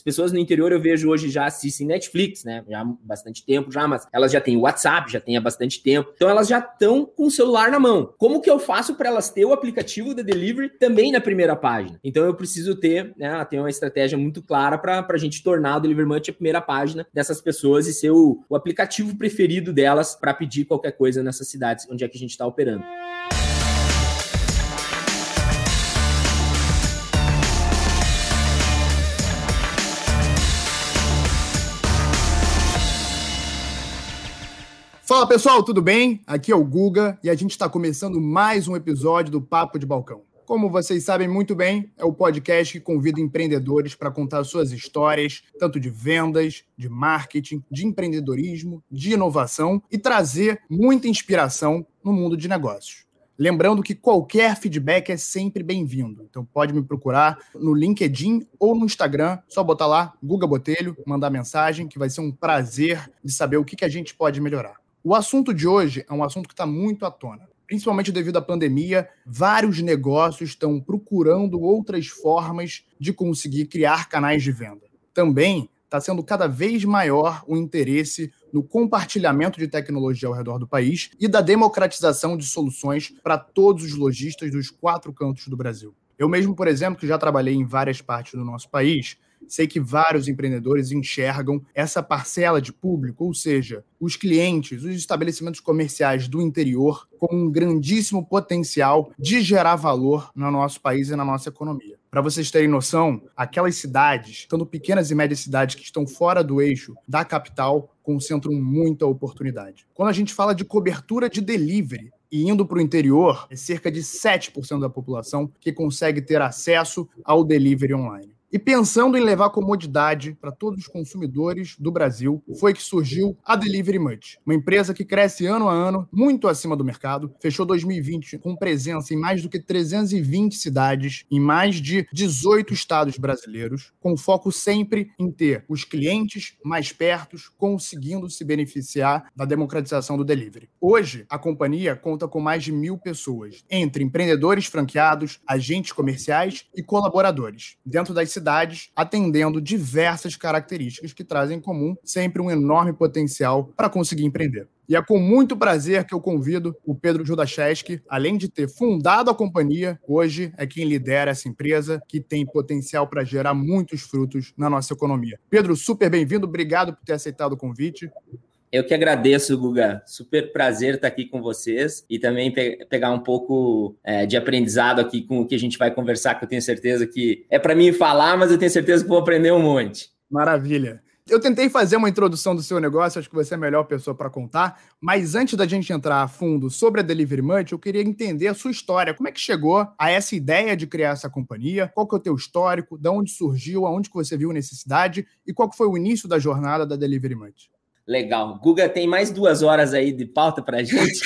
As pessoas no interior eu vejo hoje já assistem Netflix, né? Já há bastante tempo já, mas elas já têm WhatsApp, já tem há bastante tempo. Então elas já estão com o celular na mão. Como que eu faço para elas ter o aplicativo da delivery também na primeira página? Então eu preciso ter, né, ter uma estratégia muito clara para a gente tornar o Delivery Much a primeira página dessas pessoas e ser o aplicativo preferido delas para pedir qualquer coisa nessas cidades onde é que a gente está operando. Fala pessoal, tudo bem? Aqui é o Guga e a gente está começando mais um episódio do Papo de Balcão. Como vocês sabem muito bem, é o podcast que convida empreendedores para contar suas histórias, tanto de vendas, de marketing, de empreendedorismo, de inovação e trazer muita inspiração no mundo de negócios. Lembrando que qualquer feedback é sempre bem-vindo. Então pode me procurar no LinkedIn ou no Instagram. Só botar lá, Guga Botelho, mandar mensagem que vai ser um prazer de saber o que a gente pode melhorar. O assunto de hoje é um assunto que está muito à tona. Principalmente devido à pandemia, vários negócios estão procurando outras formas de conseguir criar canais de venda. Também está sendo cada vez maior o interesse no compartilhamento de tecnologia ao redor do país e da democratização de soluções para todos os lojistas dos quatro cantos do Brasil. Eu mesmo, por exemplo, que já trabalhei em várias partes do nosso país, sei que vários empreendedores enxergam essa parcela de público, ou seja, os clientes, os estabelecimentos comerciais do interior, com um grandíssimo potencial de gerar valor no nosso país e na nossa economia. Para vocês terem noção, aquelas cidades, tanto pequenas e médias cidades que estão fora do eixo da capital, concentram muita oportunidade. Quando a gente fala de cobertura de delivery, e indo para o interior, é cerca de 7% da população que consegue ter acesso ao delivery online. E pensando em levar comodidade para todos os consumidores do Brasil, foi que surgiu a Delivery Much, uma empresa que cresce ano a ano, muito acima do mercado, fechou 2020 com presença em mais do que 320 cidades, em mais de 18 estados brasileiros, com foco sempre em ter os clientes mais perto, conseguindo se beneficiar da democratização do delivery. Hoje, a companhia conta com mais de 1.000 pessoas, entre empreendedores franqueados, agentes comerciais e colaboradores, dentro das cidades, atendendo diversas características que trazem em comum sempre um enorme potencial para conseguir empreender. E é com muito prazer que eu convido o Pedro Judaszewski, além de ter fundado a companhia, hoje é quem lidera essa empresa, que tem potencial para gerar muitos frutos na nossa economia. Pedro, super bem-vindo, obrigado por ter aceitado o convite. Eu que agradeço, Guga. Super prazer estar aqui com vocês e também pegar um pouco de aprendizado aqui com o que a gente vai conversar, que eu tenho certeza que é para mim falar, mas eu tenho certeza que vou aprender um monte. Maravilha. Eu tentei fazer uma introdução do seu negócio, acho que você é a melhor pessoa para contar, mas antes da gente entrar a fundo sobre a Delivery Much, eu queria entender a sua história. Como é que chegou a essa ideia de criar essa companhia? Qual que é o teu histórico? De onde surgiu? Aonde que você viu necessidade? E qual que foi o início da jornada da Delivery Much? Legal. Guga, tem mais 2 horas aí de pauta pra gente.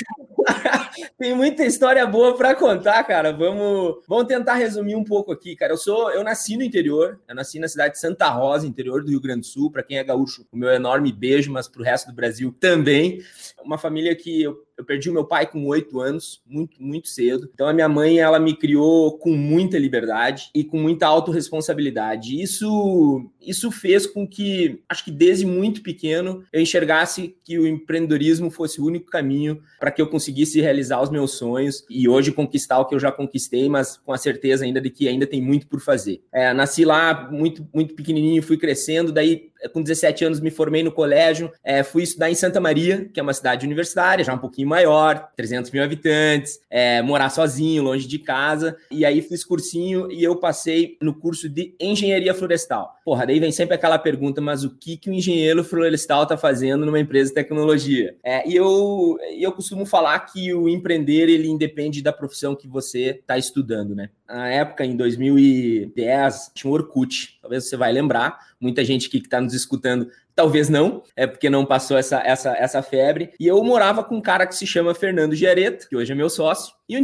Tem muita história boa para contar, cara. Vamos tentar resumir um pouco aqui, cara. Eu nasci no interior, eu nasci na cidade de Santa Rosa, interior do Rio Grande do Sul. Para quem é gaúcho, o meu enorme beijo, mas pro resto do Brasil também. Uma família que eu perdi o meu pai com 8 anos, muito, muito cedo. Então, a minha mãe, ela me criou com muita liberdade e com muita autorresponsabilidade. Isso fez com que, acho que desde muito pequeno, eu enxergasse que o empreendedorismo fosse o único caminho para que eu conseguisse realizar os meus sonhos e hoje conquistar o que eu já conquistei, mas com a certeza ainda de que ainda tem muito por fazer. Nasci lá, muito, muito pequenininho, fui crescendo, daí com 17 anos me formei no colégio, fui estudar em Santa Maria, que é uma cidade universitária, já um pouquinho maior, 300.000 habitantes, morar sozinho, longe de casa, e aí fiz cursinho e eu passei no curso de engenharia florestal. Porra, daí vem sempre aquela pergunta, mas o que o engenheiro florestal tá fazendo numa empresa de tecnologia? E eu costumo falar que o empreender, ele independe da profissão que você tá estudando, né? Na época, em 2010, tinha um Orkut, talvez você vai lembrar, muita gente que tá nos escutando Talvez não, é porque não passou essa febre. E eu morava com um cara que se chama Fernando Giareto, que hoje é meu sócio. E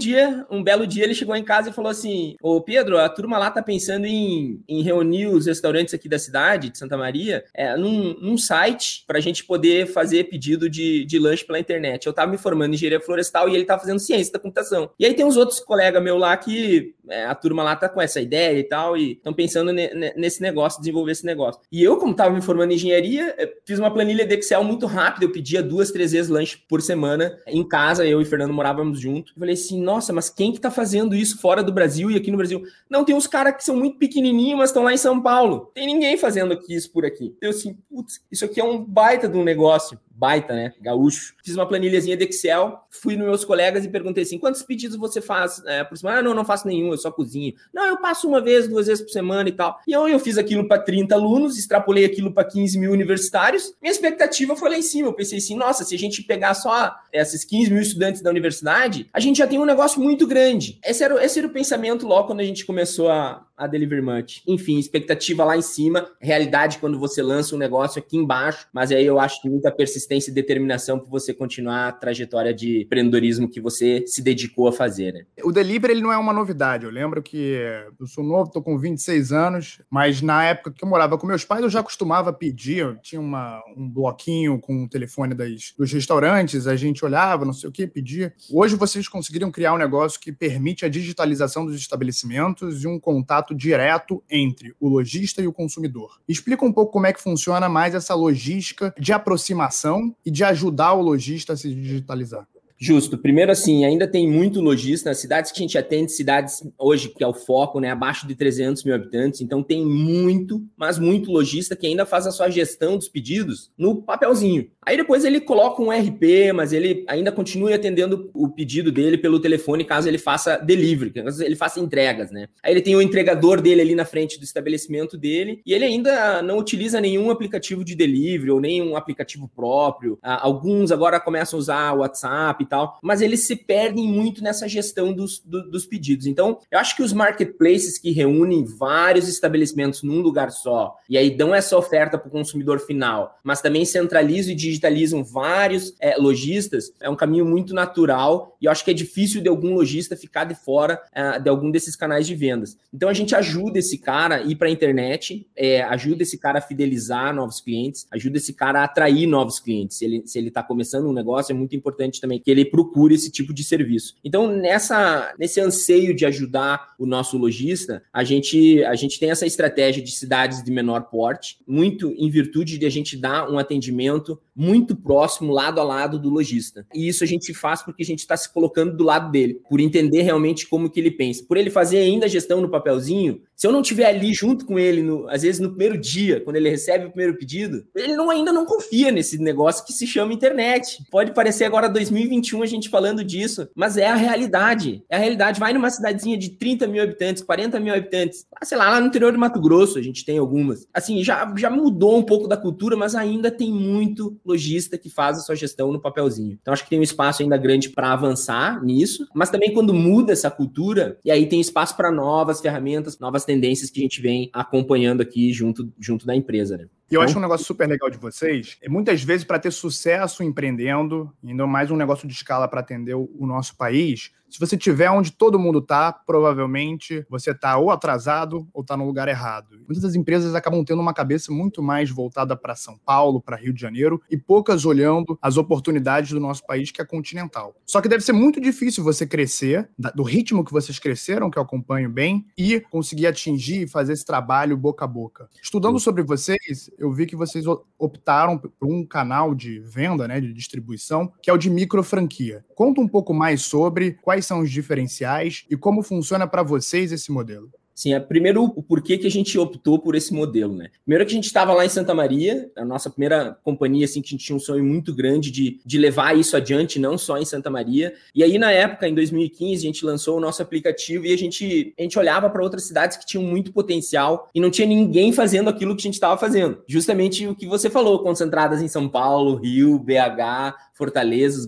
um belo dia, ele chegou em casa e falou assim: ô Pedro, a turma lá tá pensando em reunir os restaurantes aqui da cidade, de Santa Maria, num site pra gente poder fazer pedido de lanche pela internet. Eu tava me formando em engenharia florestal e ele tava fazendo ciência da computação. E aí tem uns outros colegas meus lá que a turma lá tá com essa ideia e tal, e estão pensando nesse negócio, desenvolver esse negócio. E eu, como tava me formando em engenharia, fiz uma planilha de Excel muito rápida, eu pedia 2-3 vezes lanche por semana em casa, eu e o Fernando morávamos junto. Eu falei assim: nossa, mas quem que tá fazendo isso fora do Brasil e aqui no Brasil? Não, tem uns caras que são muito pequenininhos, mas estão lá em São Paulo. Tem ninguém fazendo aqui isso por aqui. Eu assim, putz, isso aqui é um baita de um negócio. Baita, né? Gaúcho. Fiz uma planilhazinha de Excel, fui nos meus colegas e perguntei assim: quantos pedidos você faz por semana? Ah, não faço nenhum, eu só cozinho. Não, eu passo 1-2 vezes por semana e tal. E eu fiz aquilo para 30 alunos, extrapolei aquilo para 15 mil universitários. Minha expectativa foi lá em cima. Eu pensei assim: nossa, se a gente pegar só esses 15 mil estudantes da universidade, a gente já tem um negócio muito grande. Esse era o pensamento logo quando a gente começou a Delivery Much. Enfim, expectativa lá em cima, realidade quando você lança um negócio aqui embaixo, mas aí eu acho que muita persistência e determinação para você continuar a trajetória de empreendedorismo que você se dedicou a fazer, né? O delivery, ele não é uma novidade. Eu lembro que eu sou novo, estou com 26 anos, mas na época que eu morava com meus pais, eu já costumava pedir. Eu tinha um bloquinho com o telefone dos restaurantes, a gente olhava, não sei o que, pedia. Hoje vocês conseguiriam criar um negócio que permite a digitalização dos estabelecimentos e um contato direto entre o lojista e o consumidor. Explica um pouco como é que funciona mais essa logística de aproximação e de ajudar o lojista a se digitalizar. Justo. Primeiro, assim, ainda tem muito lojista nas cidades que a gente atende, cidades hoje, que é o foco, né, abaixo de 300 mil habitantes, então tem muito, mas muito lojista que ainda faz a sua gestão dos pedidos no papelzinho. Aí depois ele coloca um RP, mas ele ainda continua atendendo o pedido dele pelo telefone, caso ele faça delivery, caso ele faça entregas, né. Aí ele tem o entregador dele ali na frente do estabelecimento dele, e ele ainda não utiliza nenhum aplicativo de delivery, ou nenhum aplicativo próprio. Alguns agora começam a usar o WhatsApp, tal, mas eles se perdem muito nessa gestão dos pedidos. Então, eu acho que os marketplaces que reúnem vários estabelecimentos num lugar só, e aí dão essa oferta para o consumidor final, mas também centralizam e digitalizam vários lojistas, é um caminho muito natural, e eu acho que é difícil de algum lojista ficar de fora de algum desses canais de vendas. Então, a gente ajuda esse cara a ir para a internet, ajuda esse cara a fidelizar novos clientes, ajuda esse cara a atrair novos clientes. Se ele está começando um negócio, é muito importante também que ele procura esse tipo de serviço. Então, nesse anseio de ajudar o nosso lojista, a gente tem essa estratégia de cidades de menor porte, muito em virtude de a gente dar um atendimento muito próximo, lado a lado do lojista. E isso a gente faz porque a gente está se colocando do lado dele, por entender realmente como que ele pensa. Por ele fazer ainda a gestão no papelzinho, se eu não estiver ali junto com ele, às vezes no primeiro dia, quando ele recebe o primeiro pedido, ele ainda não confia nesse negócio que se chama internet. Pode parecer agora 2021 a gente falando disso, mas é a realidade. É a realidade. Vai numa cidadezinha de 30 mil habitantes, 40 mil habitantes, sei lá, lá no interior do Mato Grosso a gente tem algumas. Assim, já mudou um pouco da cultura, mas ainda tem muito lojista que faz a sua gestão no papelzinho. Então, acho que tem um espaço ainda grande para avançar nisso, mas também quando muda essa cultura, e aí tem espaço para novas ferramentas, novas tendências que a gente vem acompanhando aqui junto da empresa, né? E eu acho um negócio super legal de vocês. Muitas vezes, para ter sucesso empreendendo, ainda mais um negócio de escala para atender o nosso país, se você tiver onde todo mundo está, provavelmente você está ou atrasado ou está no lugar errado. Muitas das empresas acabam tendo uma cabeça muito mais voltada para São Paulo, para Rio de Janeiro, e poucas olhando as oportunidades do nosso país, que é continental. Só que deve ser muito difícil você crescer, do ritmo que vocês cresceram, que eu acompanho bem, e conseguir atingir e fazer esse trabalho boca a boca. Estudando sobre vocês, eu vi que vocês optaram por um canal de venda, né, de distribuição, que é o de microfranquia. Conta um pouco mais sobre quais são os diferenciais e como funciona para vocês esse modelo. Sim, primeiro, o porquê que a gente optou por esse modelo, né? Primeiro que a gente estava lá em Santa Maria, a nossa primeira companhia, assim, que a gente tinha um sonho muito grande de levar isso adiante, não só em Santa Maria. E aí, na época, em 2015, a gente lançou o nosso aplicativo e a gente olhava para outras cidades que tinham muito potencial e não tinha ninguém fazendo aquilo que a gente estava fazendo. Justamente o que você falou, concentradas em São Paulo, Rio, BH, Fortaleza, os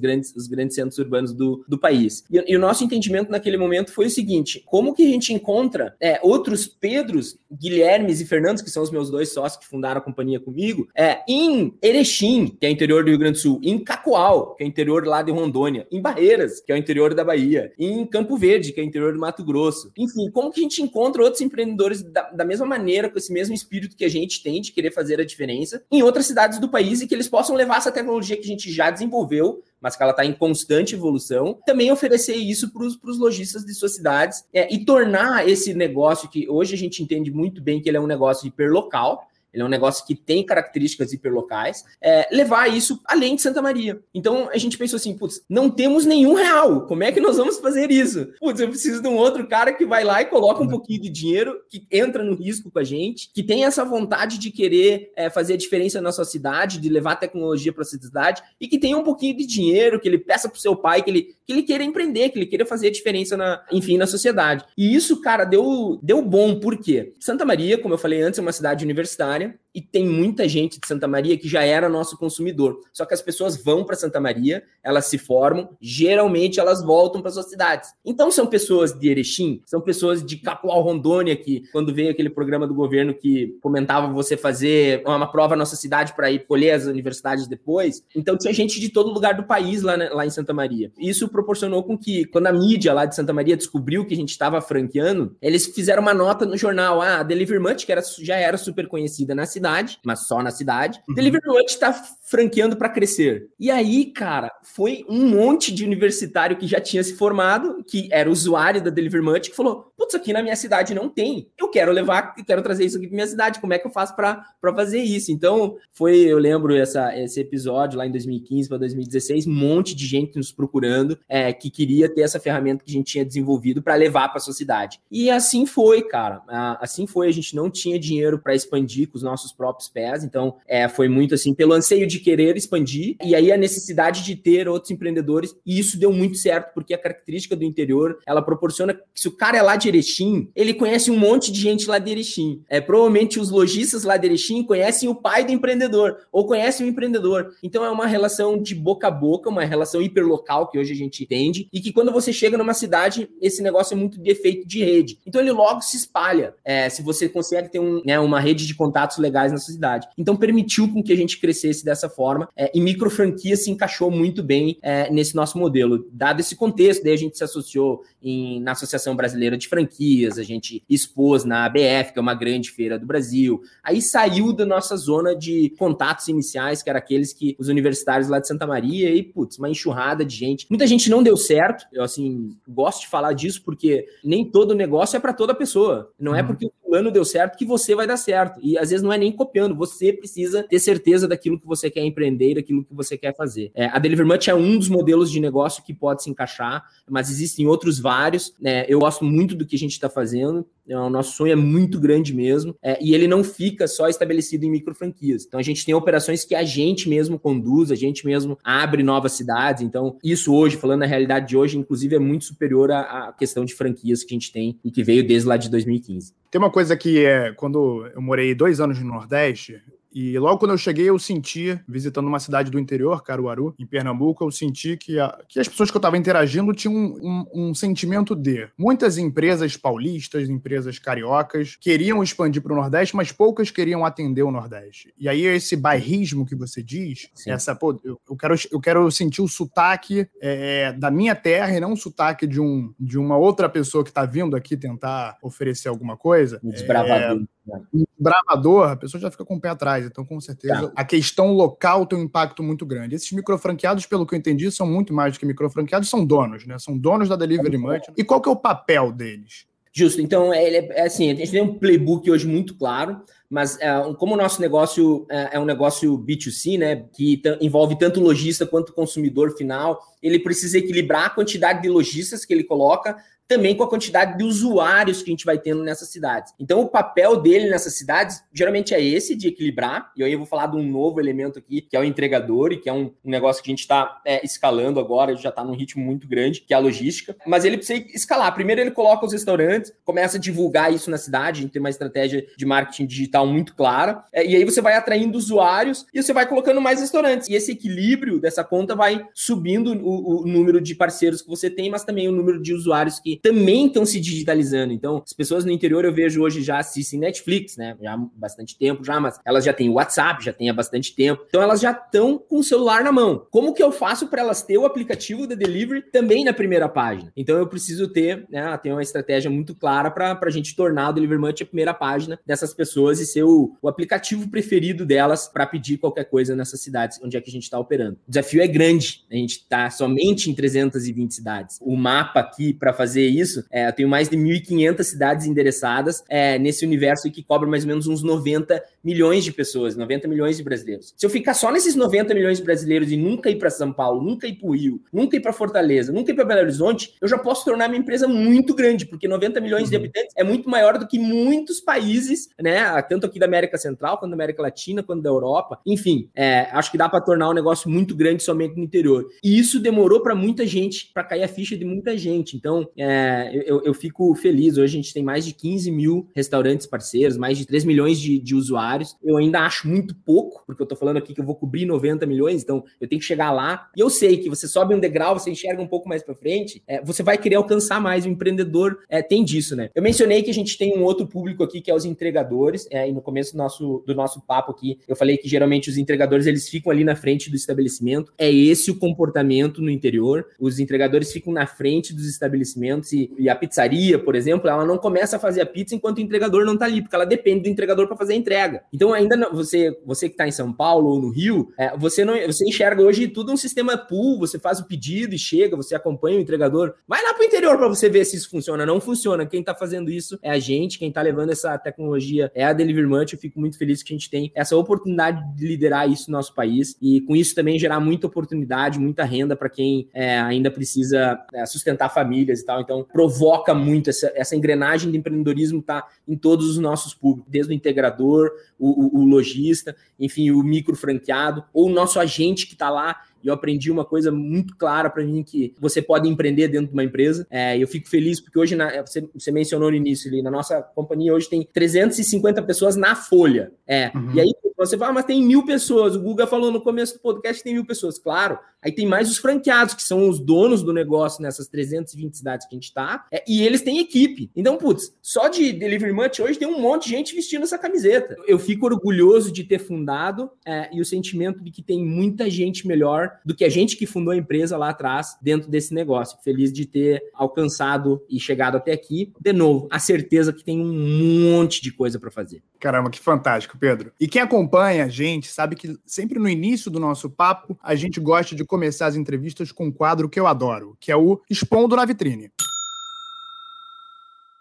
grandes centros urbanos do país. E o nosso entendimento naquele momento foi o seguinte: como que a gente encontra outros Pedros, Guilhermes e Fernandes, que são os meus dois sócios que fundaram a companhia comigo, em Erechim, que é interior do Rio Grande do Sul, em Cacoal, que é interior lá de Rondônia, em Barreiras, que é o interior da Bahia, em Campo Verde, que é interior do Mato Grosso. Enfim, como que a gente encontra outros empreendedores da mesma maneira, com esse mesmo espírito que a gente tem de querer fazer a diferença, em outras cidades do país, e que eles possam levar essa tecnologia que a gente já desenvolveu, mas que ela está em constante evolução, também oferecer isso para os lojistas de suas cidades, e tornar esse negócio, que hoje a gente entende muito bem que ele é um negócio hiperlocal, ele é um negócio que tem características hiperlocais, levar isso além de Santa Maria. Então, a gente pensou assim, putz, não temos nenhum real, como é que nós vamos fazer isso? Putz, eu preciso de um outro cara que vai lá e coloca um pouquinho de dinheiro, que entra no risco com a gente, que tem essa vontade de querer fazer a diferença na sua cidade, de levar tecnologia para a sua cidade, e que tem um pouquinho de dinheiro, que ele peça para o seu pai, que ele queira empreender, que ele queira fazer a diferença, na sociedade. E isso, cara, deu bom, por quê? Santa Maria, como eu falei antes, é uma cidade universitária, e tem muita gente de Santa Maria que já era nosso consumidor. Só que as pessoas vão para Santa Maria, elas se formam, geralmente elas voltam para suas cidades. Então são pessoas de Erechim, são pessoas de Cacoal, Rondônia, que quando veio aquele programa do governo que comentava você fazer uma prova na nossa cidade para ir colher as universidades depois. Então tinha gente de todo lugar do país lá em Santa Maria. Isso proporcionou com que, quando a mídia lá de Santa Maria descobriu que a gente estava franqueando, eles fizeram uma nota no jornal, a Delivery Much, que já era super conhecida na cidade, mas só na cidade. Delivery Much está franqueando para crescer. E aí, cara, foi um monte de universitário que já tinha se formado, que era usuário da Delivery Much, que falou, putz, aqui na minha cidade não tem. Eu quero levar, eu quero trazer isso aqui para minha cidade. Como é que eu faço para fazer isso? Então, eu lembro esse episódio lá em 2015 para 2016, um monte de gente nos procurando, que queria ter essa ferramenta que a gente tinha desenvolvido para levar para sua cidade. E assim foi, cara. Assim foi, a gente não tinha dinheiro para expandir com os nossos próprios pés, então foi muito assim, pelo anseio de querer expandir, e aí a necessidade de ter outros empreendedores, e isso deu muito certo, porque a característica do interior, ela proporciona que se o cara é lá de Erechim, ele conhece um monte de gente lá de Erechim, provavelmente os lojistas lá de Erechim conhecem o pai do empreendedor, ou conhecem o empreendedor, então é uma relação de boca a boca, uma relação hiperlocal que hoje a gente entende, e que quando você chega numa cidade, esse negócio é muito de efeito de rede, então ele logo se espalha, se você consegue ter uma rede de contato legais na sua cidade. Então, permitiu com que a gente crescesse dessa forma, e microfranquia se encaixou muito bem nesse nosso modelo. Dado esse contexto, daí a gente se associou na Associação Brasileira de Franquias, a gente expôs na ABF, que é uma grande feira do Brasil, aí saiu da nossa zona de contatos iniciais, que era aqueles que os universitários lá de Santa Maria, e, putz, uma enxurrada de gente. Muita gente não deu certo, eu, assim, gosto de falar disso, porque nem todo negócio é para toda pessoa. Não é porque o plano deu certo que você vai dar certo. E, às vezes, não é nem copiando, você precisa ter certeza daquilo que você quer empreender, daquilo que você quer fazer. A Delivery Much é um dos modelos de negócio que pode se encaixar, mas existem outros vários, eu gosto muito do que a gente está fazendo, o nosso sonho é muito grande mesmo, e ele não fica só estabelecido em microfranquias. Então a gente tem operações que a gente mesmo conduz, a gente mesmo abre novas cidades, então isso hoje, falando na realidade de hoje, inclusive é muito superior à questão de franquias que a gente tem e que veio desde lá de 2015. Tem uma coisa que quando eu morei 2 anos no Nordeste, e logo quando eu cheguei, eu senti, visitando uma cidade do interior, Caruaru, em Pernambuco, eu senti que as pessoas que eu estava interagindo tinham um sentimento de... Muitas empresas paulistas, empresas cariocas, queriam expandir para o Nordeste, mas poucas queriam atender o Nordeste. E aí esse bairrismo que você diz, sim, eu quero sentir o sotaque da minha terra e não o sotaque de uma outra pessoa que está vindo aqui tentar oferecer alguma coisa. Desbravador. Bravador, a pessoa já fica com o pé atrás, então com certeza a questão local tem um impacto muito grande. Esses microfranqueados, pelo que eu entendi, são muito mais do que microfranqueados, são donos, né? São donos da Delivery Much. E qual que é o papel deles? Justo, então assim, a gente tem um playbook hoje muito claro, mas como o nosso negócio é um negócio B2C, né, que envolve tanto o lojista quanto o consumidor final, ele precisa equilibrar a quantidade de lojistas que ele coloca também com a quantidade de usuários que a gente vai tendo nessas cidades. Então, o papel dele nessas cidades, geralmente é esse, de equilibrar, e aí eu vou falar de um novo elemento aqui, que é o entregador, e que é um negócio que a gente está escalando agora, já está num ritmo muito grande, que é a logística, mas ele precisa escalar. Primeiro, ele coloca os restaurantes, começa a divulgar isso na cidade, a gente tem uma estratégia de marketing digital muito clara, e aí você vai atraindo usuários, e você vai colocando mais restaurantes, e esse equilíbrio dessa conta vai subindo o número de parceiros que você tem, mas também o número de usuários que também estão se digitalizando. Então, as pessoas no interior eu vejo hoje já assistem Netflix, né? Já há bastante tempo já, mas elas já têm WhatsApp, já têm há bastante tempo. Então, elas já estão com o celular na mão. Como que eu faço para elas ter o aplicativo da delivery também na primeira página? Então, eu preciso ter, né, ter uma estratégia muito clara para a gente tornar o Delivery Much a primeira página dessas pessoas e ser o aplicativo preferido delas para pedir qualquer coisa nessas cidades onde é que a gente está operando. O desafio é grande. A gente está somente em 320 cidades. O mapa aqui para fazer isso, eu tenho mais de 1.500 cidades endereçadas nesse universo que cobra mais ou menos uns 90 milhões de pessoas, 90 milhões de brasileiros. Se eu ficar só nesses 90 milhões de brasileiros e nunca ir para São Paulo, nunca ir para o Rio, nunca ir para Fortaleza, nunca ir para Belo Horizonte, eu já posso tornar minha empresa muito grande, porque 90 milhões de habitantes é muito maior do que muitos países, né? Tanto aqui da América Central, quanto da América Latina, quanto da Europa. Enfim, acho que dá para tornar um negócio muito grande somente no interior. E isso demorou para muita gente, para cair a ficha de muita gente. Então, eu fico feliz. Hoje a gente tem mais de 15 mil restaurantes parceiros, mais de 3 milhões de usuários. Eu ainda acho muito pouco, porque eu tô falando aqui que eu vou cobrir 90 milhões, então eu tenho que chegar lá. E eu sei que você sobe um degrau, você enxerga um pouco mais para frente, você vai querer alcançar mais. O empreendedor tem disso, né? Eu mencionei que a gente tem um outro público aqui, que é os entregadores, e no começo do nosso papo aqui, eu falei que geralmente os entregadores, eles ficam ali na frente do estabelecimento. É esse o comportamento no interior. Os entregadores ficam na frente dos estabelecimentos e a pizzaria, por exemplo, ela não começa a fazer a pizza enquanto o entregador não tá ali, porque ela depende do entregador para fazer a entrega. Então, ainda não, você que tá em São Paulo ou no Rio, você enxerga hoje tudo um sistema pool, você faz o pedido e chega, você acompanha o entregador. Vai lá pro interior para você ver se isso funciona. Não funciona. Quem tá fazendo isso é a gente, quem tá levando essa tecnologia é a Delivery Much. Eu fico muito feliz que a gente tem essa oportunidade de liderar isso no nosso país e com isso também gerar muita oportunidade, muita renda para quem ainda precisa sustentar famílias e tal. Então, provoca muito essa engrenagem de empreendedorismo tá em todos os nossos públicos, desde o integrador, o lojista, enfim, o micro franqueado ou o nosso agente que tá lá. E eu aprendi uma coisa muito clara para mim, que você pode empreender dentro de uma empresa. Eu fico feliz porque hoje, você mencionou no início ali, na nossa companhia hoje tem 350 pessoas na folha. E aí você fala, mas tem 1.000 pessoas. O Guga falou no começo do podcast que tem 1.000 pessoas. Claro, aí tem mais os franqueados, que são os donos do negócio nessas 320 cidades que a gente está. E eles têm equipe. Então, putz, só de Delivery Much hoje tem um monte de gente vestindo essa camiseta. Eu fico orgulhoso de ter fundado e o sentimento de que tem muita gente melhor do que a gente que fundou a empresa lá atrás dentro desse negócio. Feliz de ter alcançado e chegado até aqui. De novo, a certeza que tem um monte de coisa para fazer. Caramba, que fantástico, Pedro. E quem acompanha a gente sabe que sempre no início do nosso papo, a gente gosta de começar as entrevistas com um quadro que eu adoro, que é o Expondo na Vitrine.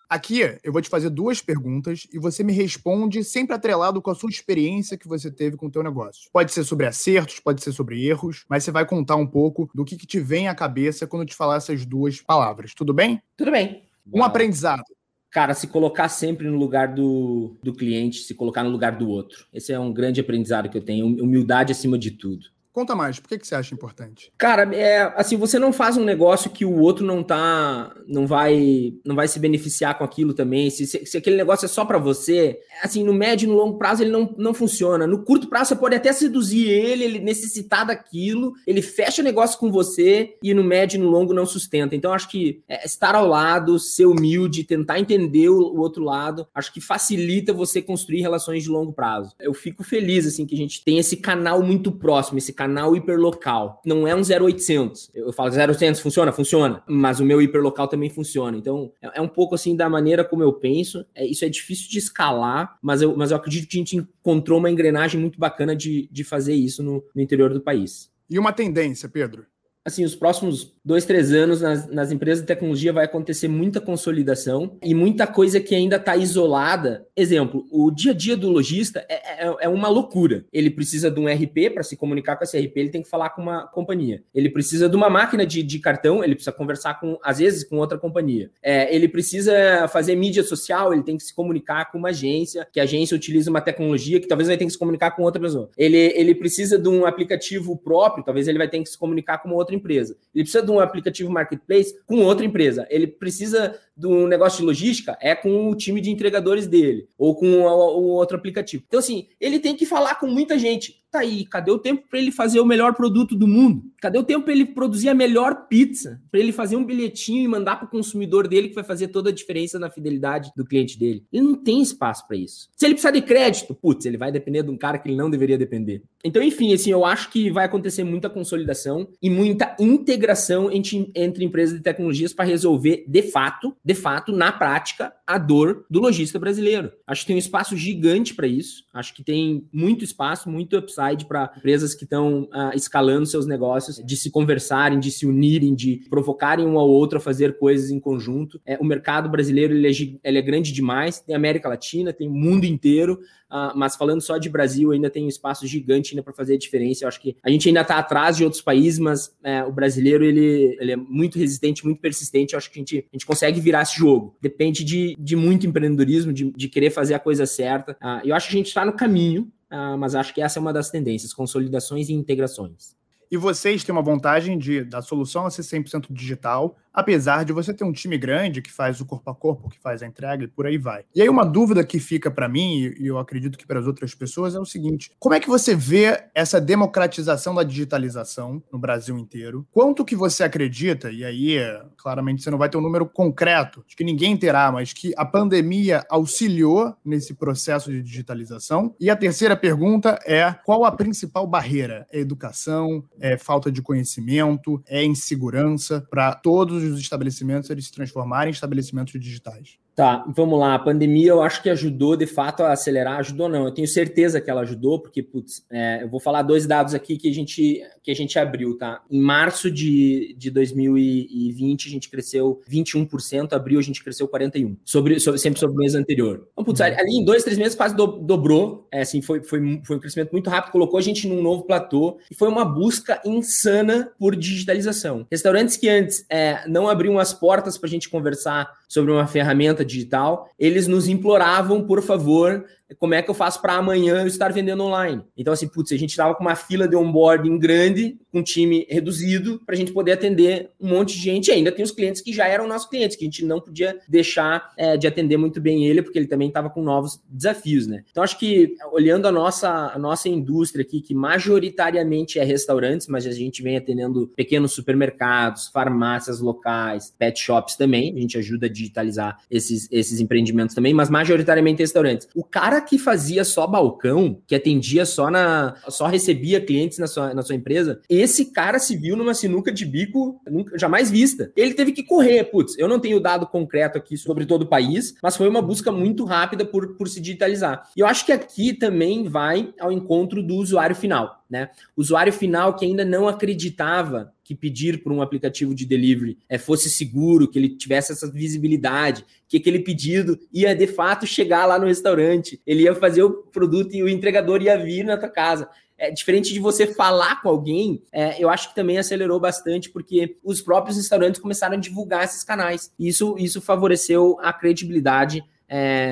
Aqui, eu vou te fazer duas perguntas e você me responde sempre atrelado com a sua experiência que você teve com o teu negócio. Pode ser sobre acertos, pode ser sobre erros, mas você vai contar um pouco do que te vem à cabeça quando eu te falar essas duas palavras. Tudo bem? Tudo bem. Um aprendizado. Cara, se colocar sempre no lugar do cliente, se colocar no lugar do outro. Esse é um grande aprendizado que eu tenho. Humildade acima de tudo. Conta mais, por que você acha importante? Cara, assim, você não faz um negócio que o outro não vai se beneficiar com aquilo também. Se aquele negócio é só pra você, assim, no médio e no longo prazo ele não funciona. No curto prazo você pode até seduzir ele necessitar daquilo, ele fecha o negócio com você e no médio e no longo não sustenta. Então acho que estar ao lado, ser humilde, tentar entender o outro lado, acho que facilita você construir relações de longo prazo. Eu fico feliz, assim, que a gente tem esse canal muito próximo, esse canal hiperlocal. Não é um 0800. Eu falo 0800, funciona? Funciona. Mas o meu hiperlocal também funciona. Então, é um pouco assim da maneira como eu penso. Isso é difícil de escalar, mas eu acredito que a gente encontrou uma engrenagem muito bacana de fazer isso no interior do país. E uma tendência, Pedro? Assim, os próximos 2-3 anos nas empresas de tecnologia vai acontecer muita consolidação e muita coisa que ainda está isolada. Exemplo, o dia a dia do lojista é uma loucura. Ele precisa de um RP para se comunicar com esse RP, ele tem que falar com uma companhia. Ele precisa de uma máquina de cartão, ele precisa conversar com, às vezes, com outra companhia. Ele precisa fazer mídia social, ele tem que se comunicar com uma agência, que a agência utiliza uma tecnologia que talvez vai ter que se comunicar com outra pessoa. Ele precisa de um aplicativo próprio, talvez ele vai ter que se comunicar com outra empresa. Ele precisa de um aplicativo marketplace com outra empresa. Ele precisa de um negócio de logística, com o time de entregadores dele, ou com o outro aplicativo. Então, assim, ele tem que falar com muita gente. tá aí, cadê o tempo para ele fazer o melhor produto do mundo? Cadê o tempo para ele produzir a melhor pizza? Para ele fazer um bilhetinho e mandar para o consumidor dele que vai fazer toda a diferença na fidelidade do cliente dele? Ele não tem espaço para isso. Se ele precisar de crédito, putz, ele vai depender de um cara que ele não deveria depender. Então, enfim, assim, eu acho que vai acontecer muita consolidação e muita integração entre empresas de tecnologias para resolver, de fato, na prática, a dor do lojista brasileiro. Acho que tem um espaço gigante para isso. Acho que tem muito espaço, muito upside para empresas que estão escalando seus negócios, de se conversarem, de se unirem, de provocarem um ao outro a fazer coisas em conjunto. O mercado brasileiro ele é grande demais. Tem América Latina, tem o mundo inteiro, mas falando só de Brasil, ainda tem um espaço gigante ainda para fazer a diferença. Eu acho que a gente ainda está atrás de outros países, mas o brasileiro ele é muito resistente, muito persistente. Eu acho que a gente consegue virar esse jogo. Depende de muito empreendedorismo, de querer fazer a coisa certa. Eu acho que a gente está no caminho, mas acho que essa é uma das tendências, consolidações e integrações. E vocês têm uma vantagem da solução ser 100% digital, apesar de você ter um time grande que faz o corpo a corpo, que faz a entrega e por aí vai. E aí uma dúvida que fica para mim, e eu acredito que para as outras pessoas, é o seguinte: como é que você vê essa democratização da digitalização no Brasil inteiro? Quanto que você acredita, e aí claramente você não vai ter um número concreto, acho que ninguém terá, mas que a pandemia auxiliou nesse processo de digitalização? E a terceira pergunta é: qual a principal barreira? É educação? É falta de conhecimento, é insegurança para todos os estabelecimentos eles se transformarem em estabelecimentos digitais? Tá, vamos lá. A pandemia eu acho que ajudou, de fato, a acelerar. Ajudou não, eu tenho certeza que ela ajudou, porque, eu vou falar dois dados aqui que a gente abriu, tá? Em março de 2020, a gente cresceu 21%, abril a gente cresceu 41%, sempre sobre o mês anterior. Então, ali em 2-3 meses quase dobrou, foi um crescimento muito rápido, colocou a gente num novo platô, e foi uma busca insana por digitalização. Restaurantes que antes não abriam as portas para a gente conversar sobre uma ferramenta digital, eles nos imploravam, por favor, como é que eu faço para amanhã eu estar vendendo online? Então, assim, a gente estava com uma fila de onboarding grande, com um time reduzido, para a gente poder atender um monte de gente. E ainda tem os clientes que já eram nossos clientes, que a gente não podia deixar de atender muito bem ele, porque ele também estava com novos desafios, né? Então, acho que, olhando a nossa indústria aqui, que majoritariamente é restaurantes, mas a gente vem atendendo pequenos supermercados, farmácias locais, pet shops também, a gente ajuda a digitalizar esses empreendimentos também, mas majoritariamente restaurantes. O cara que fazia só balcão, que atendia só recebia clientes na sua empresa, esse cara se viu numa sinuca de bico jamais vista. Ele teve que correr, eu não tenho dado concreto aqui sobre todo o país, mas foi uma busca muito rápida por se digitalizar. E eu acho que aqui também vai ao encontro do usuário final, né? O usuário final que ainda não acreditava que pedir por um aplicativo de delivery fosse seguro, que ele tivesse essa visibilidade, que aquele pedido ia, de fato, chegar lá no restaurante, ele ia fazer o produto e o entregador ia vir na tua casa. Diferente de você falar com alguém, eu acho que também acelerou bastante, porque os próprios restaurantes começaram a divulgar esses canais. Isso favoreceu a credibilidade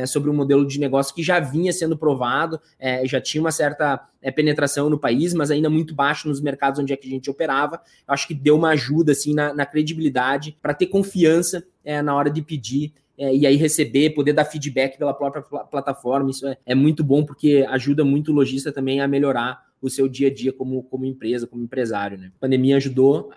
sobre um modelo de negócio que já vinha sendo provado, já tinha uma certa penetração no país, mas ainda muito baixo nos mercados onde é que a gente operava. Eu acho que deu uma ajuda assim, na credibilidade, para ter confiança na hora de pedir, e aí receber, poder dar feedback pela própria plataforma. Isso é muito bom, porque ajuda muito o lojista também a melhorar o seu dia a dia como empresa, como empresário, né? A pandemia ajudou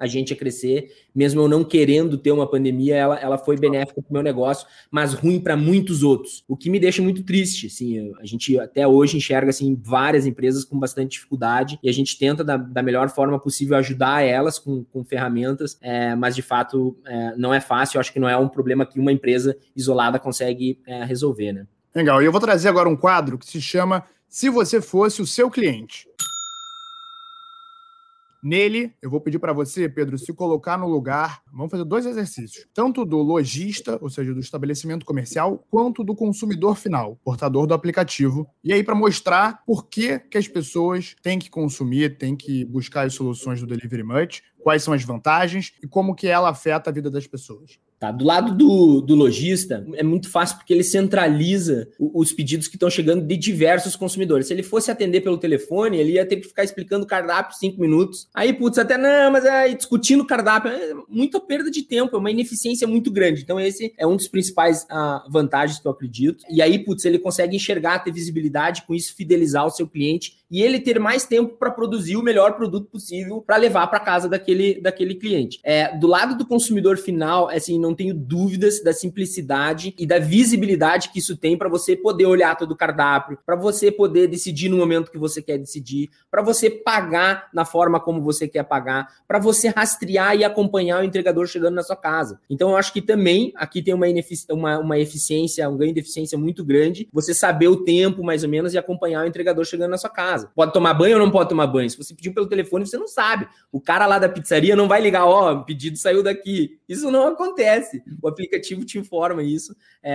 a gente a crescer, mesmo eu não querendo ter uma pandemia, ela foi benéfica para o meu negócio, mas ruim para muitos outros, o que me deixa muito triste, assim. A gente até hoje enxerga assim, várias empresas com bastante dificuldade, e a gente tenta da melhor forma possível ajudar elas com ferramentas, mas de fato não é fácil. Eu acho que não é um problema que uma empresa isolada consegue resolver, né? Legal, e eu vou trazer agora um quadro que se chama Se Você Fosse o Seu Cliente. Nele, eu vou pedir para você, Pedro, se colocar no lugar. Vamos fazer dois exercícios. Tanto do lojista, ou seja, do estabelecimento comercial, quanto do consumidor final, portador do aplicativo. E aí, para mostrar por que as pessoas têm que consumir, têm que buscar as soluções do Delivery Much, quais são as vantagens e como que ela afeta a vida das pessoas. Tá? Do lado do lojista, é muito fácil porque ele centraliza os pedidos que estão chegando de diversos consumidores. Se ele fosse atender pelo telefone, ele ia ter que ficar explicando o cardápio 5 minutos. Aí, putz, até não, mas aí, discutindo o cardápio, é muita perda de tempo, é uma ineficiência muito grande. Então, esse é um dos principais vantagens que eu acredito. E aí, putz, ele consegue enxergar, ter visibilidade, com isso fidelizar o seu cliente e ele ter mais tempo para produzir o melhor produto possível para levar para casa daquele cliente. Do lado do consumidor final, assim, não tenho dúvidas da simplicidade e da visibilidade que isso tem para você poder olhar todo o cardápio, para você poder decidir no momento que você quer decidir, para você pagar na forma como você quer pagar, para você rastrear e acompanhar o entregador chegando na sua casa. Então, eu acho que também aqui tem uma eficiência, um ganho de eficiência muito grande, você saber o tempo, mais ou menos, e acompanhar o entregador chegando na sua casa. Pode tomar banho ou não pode tomar banho? Se você pediu pelo telefone, você não sabe. O cara lá da pizzaria não vai ligar, o pedido saiu daqui. Isso não acontece. O aplicativo te informa isso,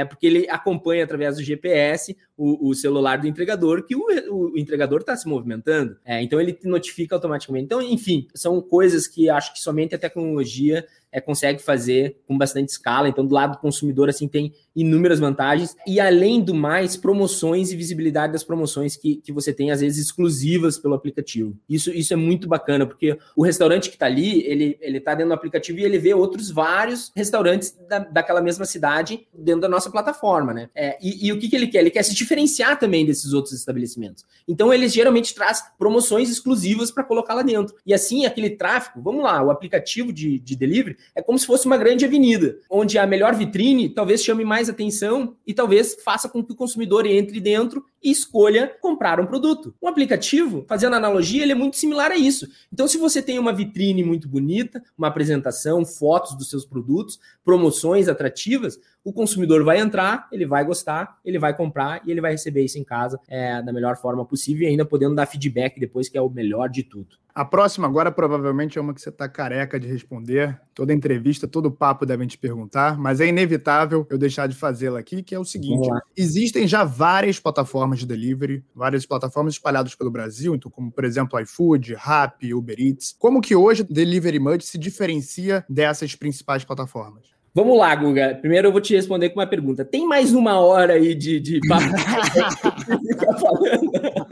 porque ele acompanha através do GPS o celular do entregador, que o entregador está se movimentando. Então, ele te notifica automaticamente. Então, enfim, são coisas que acho que somente a tecnologia consegue fazer com bastante escala. Então, do lado do consumidor, assim, tem inúmeras vantagens. E, além do mais, promoções e visibilidade das promoções que você tem, às vezes, exclusivas pelo aplicativo. Isso é muito bacana, porque o restaurante que está ali, ele está dentro do aplicativo e ele vê outros vários restaurantes daquela mesma cidade dentro da nossa plataforma, né? E o que ele quer? Ele quer se diferenciar também desses outros estabelecimentos. Então, eles geralmente traz promoções exclusivas para colocar lá dentro. E, assim, aquele tráfego, vamos lá, o aplicativo de delivery é como se fosse uma grande avenida, onde a melhor vitrine talvez chame mais atenção e talvez faça com que o consumidor entre dentro e escolha comprar um produto. Um aplicativo, fazendo analogia, ele é muito similar a isso. Então, se você tem uma vitrine muito bonita, uma apresentação, fotos dos seus produtos, promoções atrativas, o consumidor vai entrar, ele vai gostar, ele vai comprar e ele vai receber isso em casa da melhor forma possível e ainda podendo dar feedback depois, que é o melhor de tudo. A próxima agora provavelmente é uma que você está careca de responder. Toda entrevista, todo papo devem te perguntar, mas é inevitável eu deixar de fazê-la aqui, que é o seguinte. Existem já várias plataformas de delivery, várias plataformas espalhadas pelo Brasil, então, como, por exemplo, iFood, Rappi, Uber Eats. Como que hoje Delivery Much se diferencia dessas principais plataformas? Vamos lá, Guga. Primeiro eu vou te responder com uma pergunta. Tem mais uma hora aí de papo que você tá falando?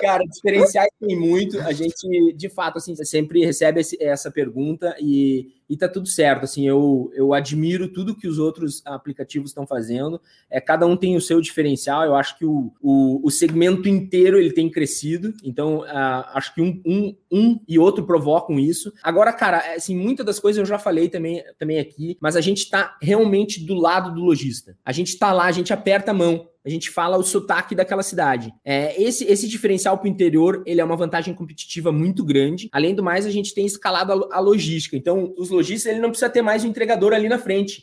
Cara, diferenciais tem muito. A gente, de fato, assim, sempre recebe essa pergunta e tá tudo certo. Assim, eu admiro tudo que os outros aplicativos estão fazendo. Cada um tem o seu diferencial. Eu acho que o segmento inteiro ele tem crescido. Então, acho que um e outro provocam isso. Agora, cara, assim, muitas das coisas eu já falei também aqui, mas a gente tá realmente do lado do lojista. A gente tá lá, a gente aperta a mão. A gente fala o sotaque daquela cidade. Esse diferencial para o interior, ele é uma vantagem competitiva muito grande. Além do mais, a gente tem escalado a logística. Então, os lojistas, ele não precisa ter mais um entregador ali na frente.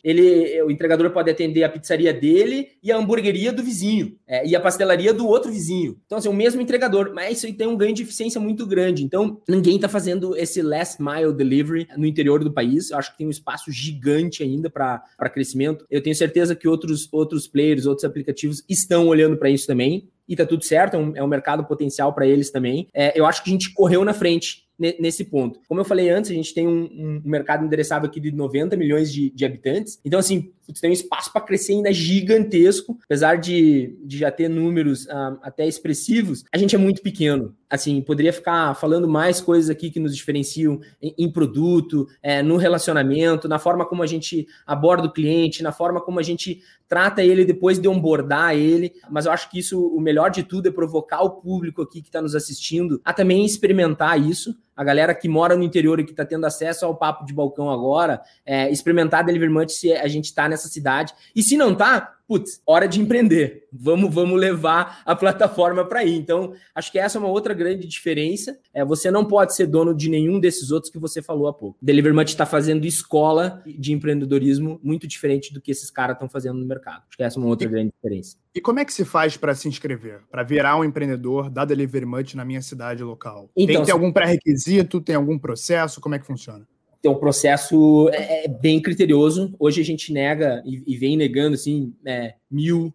O entregador pode atender a pizzaria dele e a hamburgueria do vizinho. E a pastelaria do outro vizinho. Então, assim, o mesmo entregador. Mas isso aí tem um ganho de eficiência muito grande. Então, ninguém está fazendo esse last mile delivery no interior do país. Eu acho que tem um espaço gigante ainda para crescimento. Eu tenho certeza que outros players, outros aplicativos estão olhando para isso também, e tá tudo certo, é um mercado potencial para eles também. Eu acho que a gente correu na frente nesse ponto. Como eu falei antes, a gente tem um mercado endereçável aqui de 90 milhões de habitantes, então assim, tem um espaço para crescer ainda gigantesco, apesar de já ter números até expressivos, a gente é muito pequeno. Assim, poderia ficar falando mais coisas aqui que nos diferenciam em produto, no relacionamento, na forma como a gente aborda o cliente, na forma como a gente trata ele depois de onboardar ele, mas eu acho que isso, o melhor de tudo é provocar o público aqui que está nos assistindo a também experimentar isso. A galera que mora no interior e que está tendo acesso ao Papo de Balcão agora, experimentar Delivery Much se a gente está nessa cidade. E se não está, putz, hora de empreender. Vamos levar a plataforma para aí. Então, acho que essa é uma outra grande diferença. Você não pode ser dono de nenhum desses outros que você falou há pouco. Delivery Much está fazendo escola de empreendedorismo muito diferente do que esses caras estão fazendo no mercado. Acho que essa é uma outra grande diferença. E como é que se faz para se inscrever? Para virar um empreendedor da Delivery Much na minha cidade local? Então, tem que ter algum pré-requisito? Tem algum processo? Como é que funciona? Então, o processo é bem criterioso. Hoje a gente nega e vem negando assim, 1.000,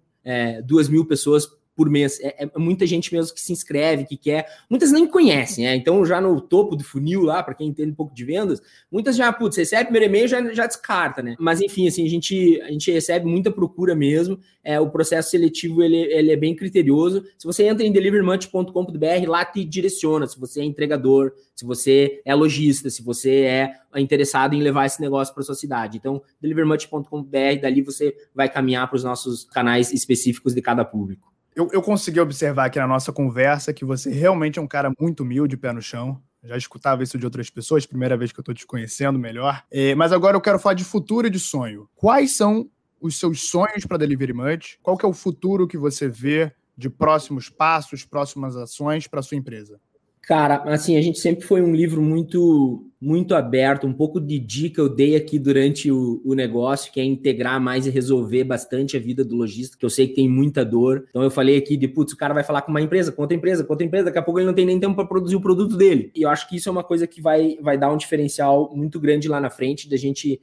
2.000 pessoas por mês. É muita gente mesmo que se inscreve, que quer. Muitas nem conhecem, né? Então, já no topo do funil lá, para quem entende um pouco de vendas, muitas já, putz, recebe o primeiro e-mail, já descarta, né? Mas, enfim, assim, a gente recebe muita procura mesmo. O processo seletivo, ele é bem criterioso. Se você entra em deliverymuch.com.br, lá te direciona. Se você é entregador, se você é lojista, se você é interessado em levar esse negócio para sua cidade. Então, deliverymuch.com.br, dali você vai caminhar para os nossos canais específicos de cada público. Eu consegui observar aqui na nossa conversa que você realmente é um cara muito humilde, pé no chão. Já escutava isso de outras pessoas, primeira vez que eu estou te conhecendo melhor. Mas agora eu quero falar de futuro e de sonho. Quais são os seus sonhos para Delivery Much? Qual que é o futuro que você vê de próximos passos, próximas ações para a sua empresa? Cara, assim, a gente sempre foi um livro muito, muito aberto, um pouco de dica eu dei aqui durante o negócio, que é integrar mais e resolver bastante a vida do lojista, que eu sei que tem muita dor. Então eu falei aqui de, putz, o cara vai falar com uma empresa, com outra empresa, com outra empresa, daqui a pouco ele não tem nem tempo para produzir o produto dele. E eu acho que isso é uma coisa que vai dar um diferencial muito grande lá na frente, da gente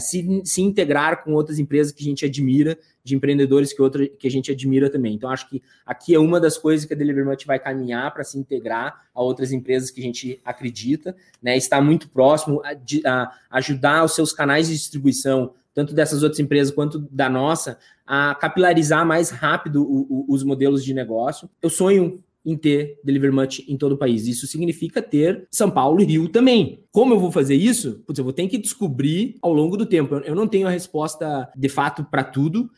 se integrar com outras empresas que a gente admira, de empreendedores que a gente admira também. Então, acho que aqui é uma das coisas que a Delivery Much vai caminhar para se integrar a outras empresas que a gente acredita, né? Estar muito próximo, a ajudar os seus canais de distribuição, tanto dessas outras empresas quanto da nossa, a capilarizar mais rápido os modelos de negócio. Eu sonho em ter Delivery Much em todo o país. Isso significa ter São Paulo e Rio também. Como eu vou fazer isso? Putz, eu vou ter que descobrir ao longo do tempo. Eu não tenho a resposta, de fato, para tudo.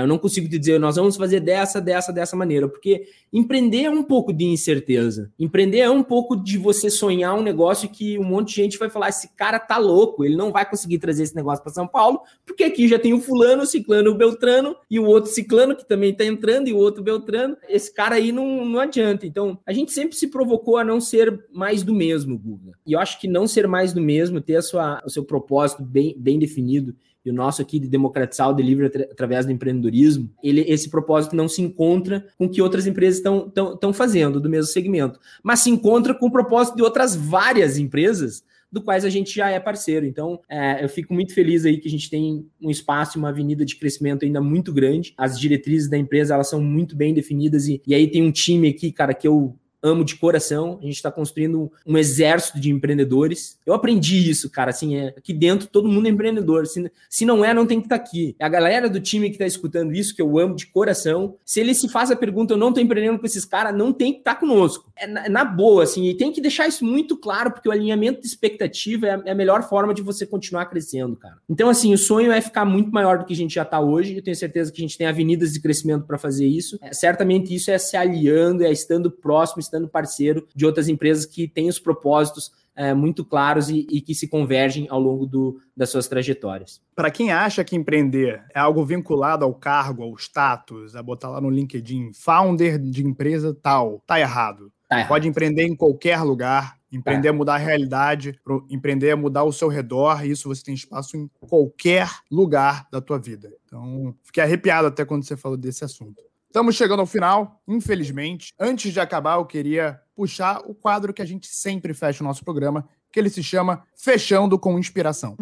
Eu não consigo te dizer, nós vamos fazer dessa maneira. Porque empreender é um pouco de incerteza. Empreender é um pouco de você sonhar um negócio que um monte de gente vai falar, esse cara tá louco, ele não vai conseguir trazer esse negócio para São Paulo, porque aqui já tem o fulano, o ciclano, o beltrano, e o outro ciclano, que também tá entrando, e o outro beltrano. Esse cara aí não adianta. Então, a gente sempre se provocou a não ser mais do mesmo, Guga. E eu acho que não ser mais do mesmo, ter o seu propósito bem definido, e o nosso aqui de democratizar o delivery através do empreendedorismo, esse propósito não se encontra com o que outras empresas estão fazendo do mesmo segmento, mas se encontra com o propósito de outras várias empresas, do quais a gente já é parceiro. Então, eu fico muito feliz aí que a gente tem um espaço e uma avenida de crescimento ainda muito grande. As diretrizes da empresa, elas são muito bem definidas e aí tem um time aqui, cara, que eu amo de coração. A gente está construindo um exército de empreendedores. Eu aprendi isso, cara, assim, aqui dentro todo mundo é empreendedor. Se não é, não tem que estar aqui. A galera do time que está escutando isso, que eu amo de coração, se ele se faz a pergunta, eu não estou empreendendo com esses caras, não tem que estar conosco. Na boa, assim, e tem que deixar isso muito claro, porque o alinhamento de expectativa é a melhor forma de você continuar crescendo, cara. Então, assim, o sonho é ficar muito maior do que a gente já está hoje. Eu tenho certeza que a gente tem avenidas de crescimento para fazer isso. Certamente isso é se aliando, é estando próximo, estando parceiro de outras empresas que têm os propósitos muito claros e que se convergem ao longo das suas trajetórias. Para quem acha que empreender é algo vinculado ao cargo, ao status, a botar lá no LinkedIn, founder de empresa tal, tá errado. Tá errado. Pode empreender em qualquer lugar, empreender é mudar a realidade, empreender é mudar o seu redor, e isso você tem espaço em qualquer lugar da tua vida. Então, fiquei arrepiado até quando você falou desse assunto. Estamos chegando ao final, infelizmente. Antes de acabar, eu queria puxar o quadro que a gente sempre fecha o nosso programa, que ele se chama Fechando com Inspiração.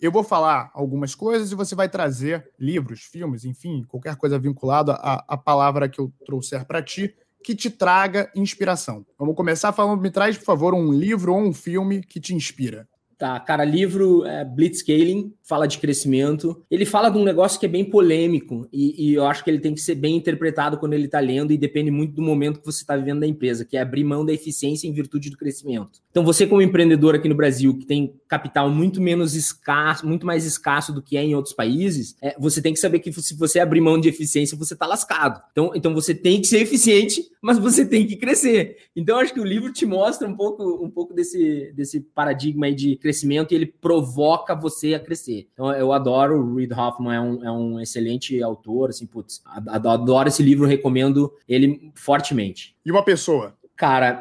Eu vou falar algumas coisas e você vai trazer livros, filmes, enfim, qualquer coisa vinculada à palavra que eu trouxer para ti, que te traga inspiração. Vamos começar falando, me traz, por favor, um livro ou um filme que te inspira. Tá, cara, livro Blitzscaling, fala de crescimento. Ele fala de um negócio que é bem polêmico e eu acho que ele tem que ser bem interpretado quando ele está lendo e depende muito do momento que você está vivendo da empresa, que é abrir mão da eficiência em virtude do crescimento. Então, você como empreendedor aqui no Brasil, que tem capital muito menos escasso, muito mais escasso do que é em outros países, você tem que saber que se você abrir mão de eficiência, você está lascado. Então, você tem que ser eficiente, mas você tem que crescer. Então, acho que o livro te mostra um pouco desse paradigma aí de crescimento e ele provoca você a crescer. Então, eu adoro o Reid Hoffman, é um excelente autor, assim, putz, adoro esse livro, recomendo ele fortemente. E uma pessoa? Cara,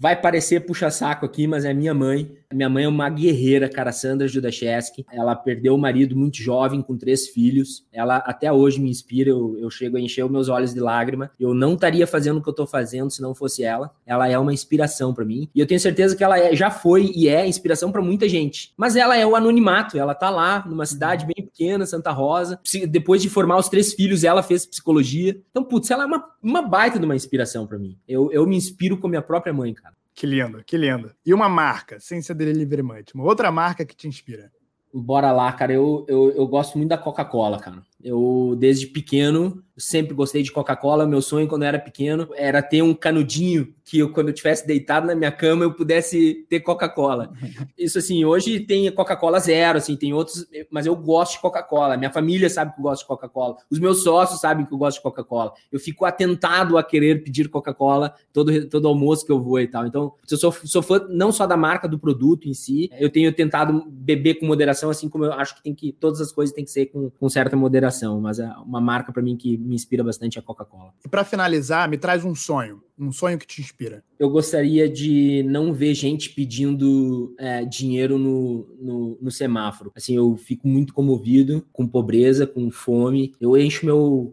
vai parecer puxa-saco aqui, mas é minha mãe. Minha mãe é uma guerreira, cara, Sandra Judaszewski. Ela perdeu o marido muito jovem, com 3 filhos. Ela até hoje me inspira, eu chego a encher os meus olhos de lágrima. Eu não estaria fazendo o que eu estou fazendo se não fosse ela. Ela é uma inspiração para mim. E eu tenho certeza que ela já foi e é inspiração para muita gente. Mas ela é o anonimato, ela tá lá numa cidade bem pequena, Santa Rosa. Depois de formar os 3 filhos, ela fez psicologia. Então, putz, ela é uma baita de uma inspiração pra mim. Eu me inspiro com a minha própria mãe, cara. Que lindo, que lindo. E uma marca, sem ser Delivery Much, uma outra marca que te inspira? Bora lá, cara. Eu gosto muito da Coca-Cola, cara. Eu, desde pequeno, sempre gostei de Coca-Cola. Meu sonho, quando eu era pequeno, era ter um canudinho que, quando eu estivesse deitado na minha cama, eu pudesse ter Coca-Cola. Isso, assim, hoje tem Coca-Cola zero, assim, tem outros... Mas eu gosto de Coca-Cola. Minha família sabe que eu gosto de Coca-Cola. Os meus sócios sabem que eu gosto de Coca-Cola. Eu fico atentado a querer pedir Coca-Cola todo almoço que eu vou e tal. Então, eu sou fã não só da marca, do produto em si. Eu tenho tentado beber com moderação, assim como eu acho que tem que... Todas as coisas tem que ser com certa moderação. Mas é uma marca, pra mim, que me inspira bastante a Coca-Cola. E pra finalizar, me traz um sonho. Um sonho que te inspira. Eu gostaria de não ver gente pedindo dinheiro no semáforo. Assim, eu fico muito comovido com pobreza, com fome. Eu encho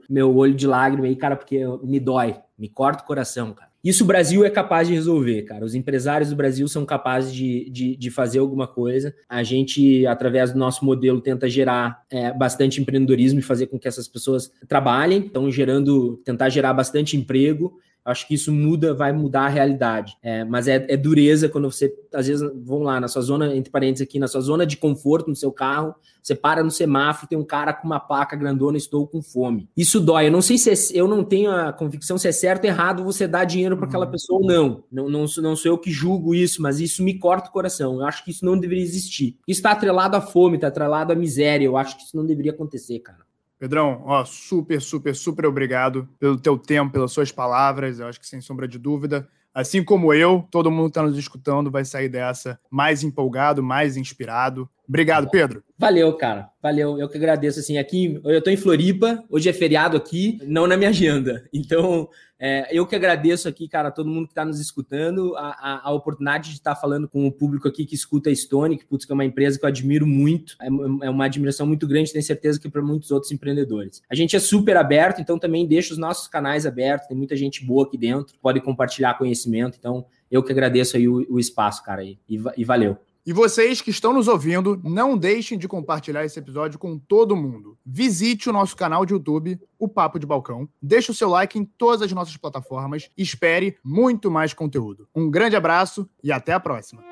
meu olho de lágrima aí, cara, porque me dói. Me corta o coração, cara. Isso o Brasil é capaz de resolver, cara. Os empresários do Brasil são capazes de fazer alguma coisa. A gente, através do nosso modelo, tenta gerar bastante empreendedorismo e fazer com que essas pessoas trabalhem. Então, tentar gerar bastante emprego. Acho que isso vai mudar a realidade. Mas é dureza quando você, às vezes, vão lá, na sua zona, entre parênteses aqui, na sua zona de conforto, no seu carro, você para no semáforo, tem um cara com uma placa grandona, estou com fome. Isso dói. Eu não sei eu não tenho a convicção se é certo ou errado você dar dinheiro para aquela pessoa ou não. Não sou eu que julgo isso, mas isso me corta o coração. Eu acho que isso não deveria existir. Isso está atrelado à fome, está atrelado à miséria. Eu acho que isso não deveria acontecer, cara. Pedrão, ó, super, super, super obrigado pelo teu tempo, pelas suas palavras. Eu acho que, sem sombra de dúvida, assim como eu, todo mundo que está nos escutando vai sair dessa mais empolgado, mais inspirado. Obrigado, Pedro. Valeu, cara. Valeu. Eu que agradeço. Assim, aqui, eu estou em Floripa, hoje é feriado aqui, não na minha agenda. Então, eu que agradeço aqui, cara, todo mundo que está nos escutando, a oportunidade de estar falando com o público aqui que escuta a Stone, que, putz, que é uma empresa que eu admiro muito. É uma admiração muito grande, tenho certeza que para muitos outros empreendedores. A gente é super aberto, então também deixa os nossos canais abertos, tem muita gente boa aqui dentro, pode compartilhar conhecimento. Então, eu que agradeço aí o espaço, cara, e valeu. E vocês que estão nos ouvindo, não deixem de compartilhar esse episódio com todo mundo. Visite o nosso canal de YouTube, o Papo de Balcão. Deixe o seu like em todas as nossas plataformas e espere muito mais conteúdo. Um grande abraço e até a próxima.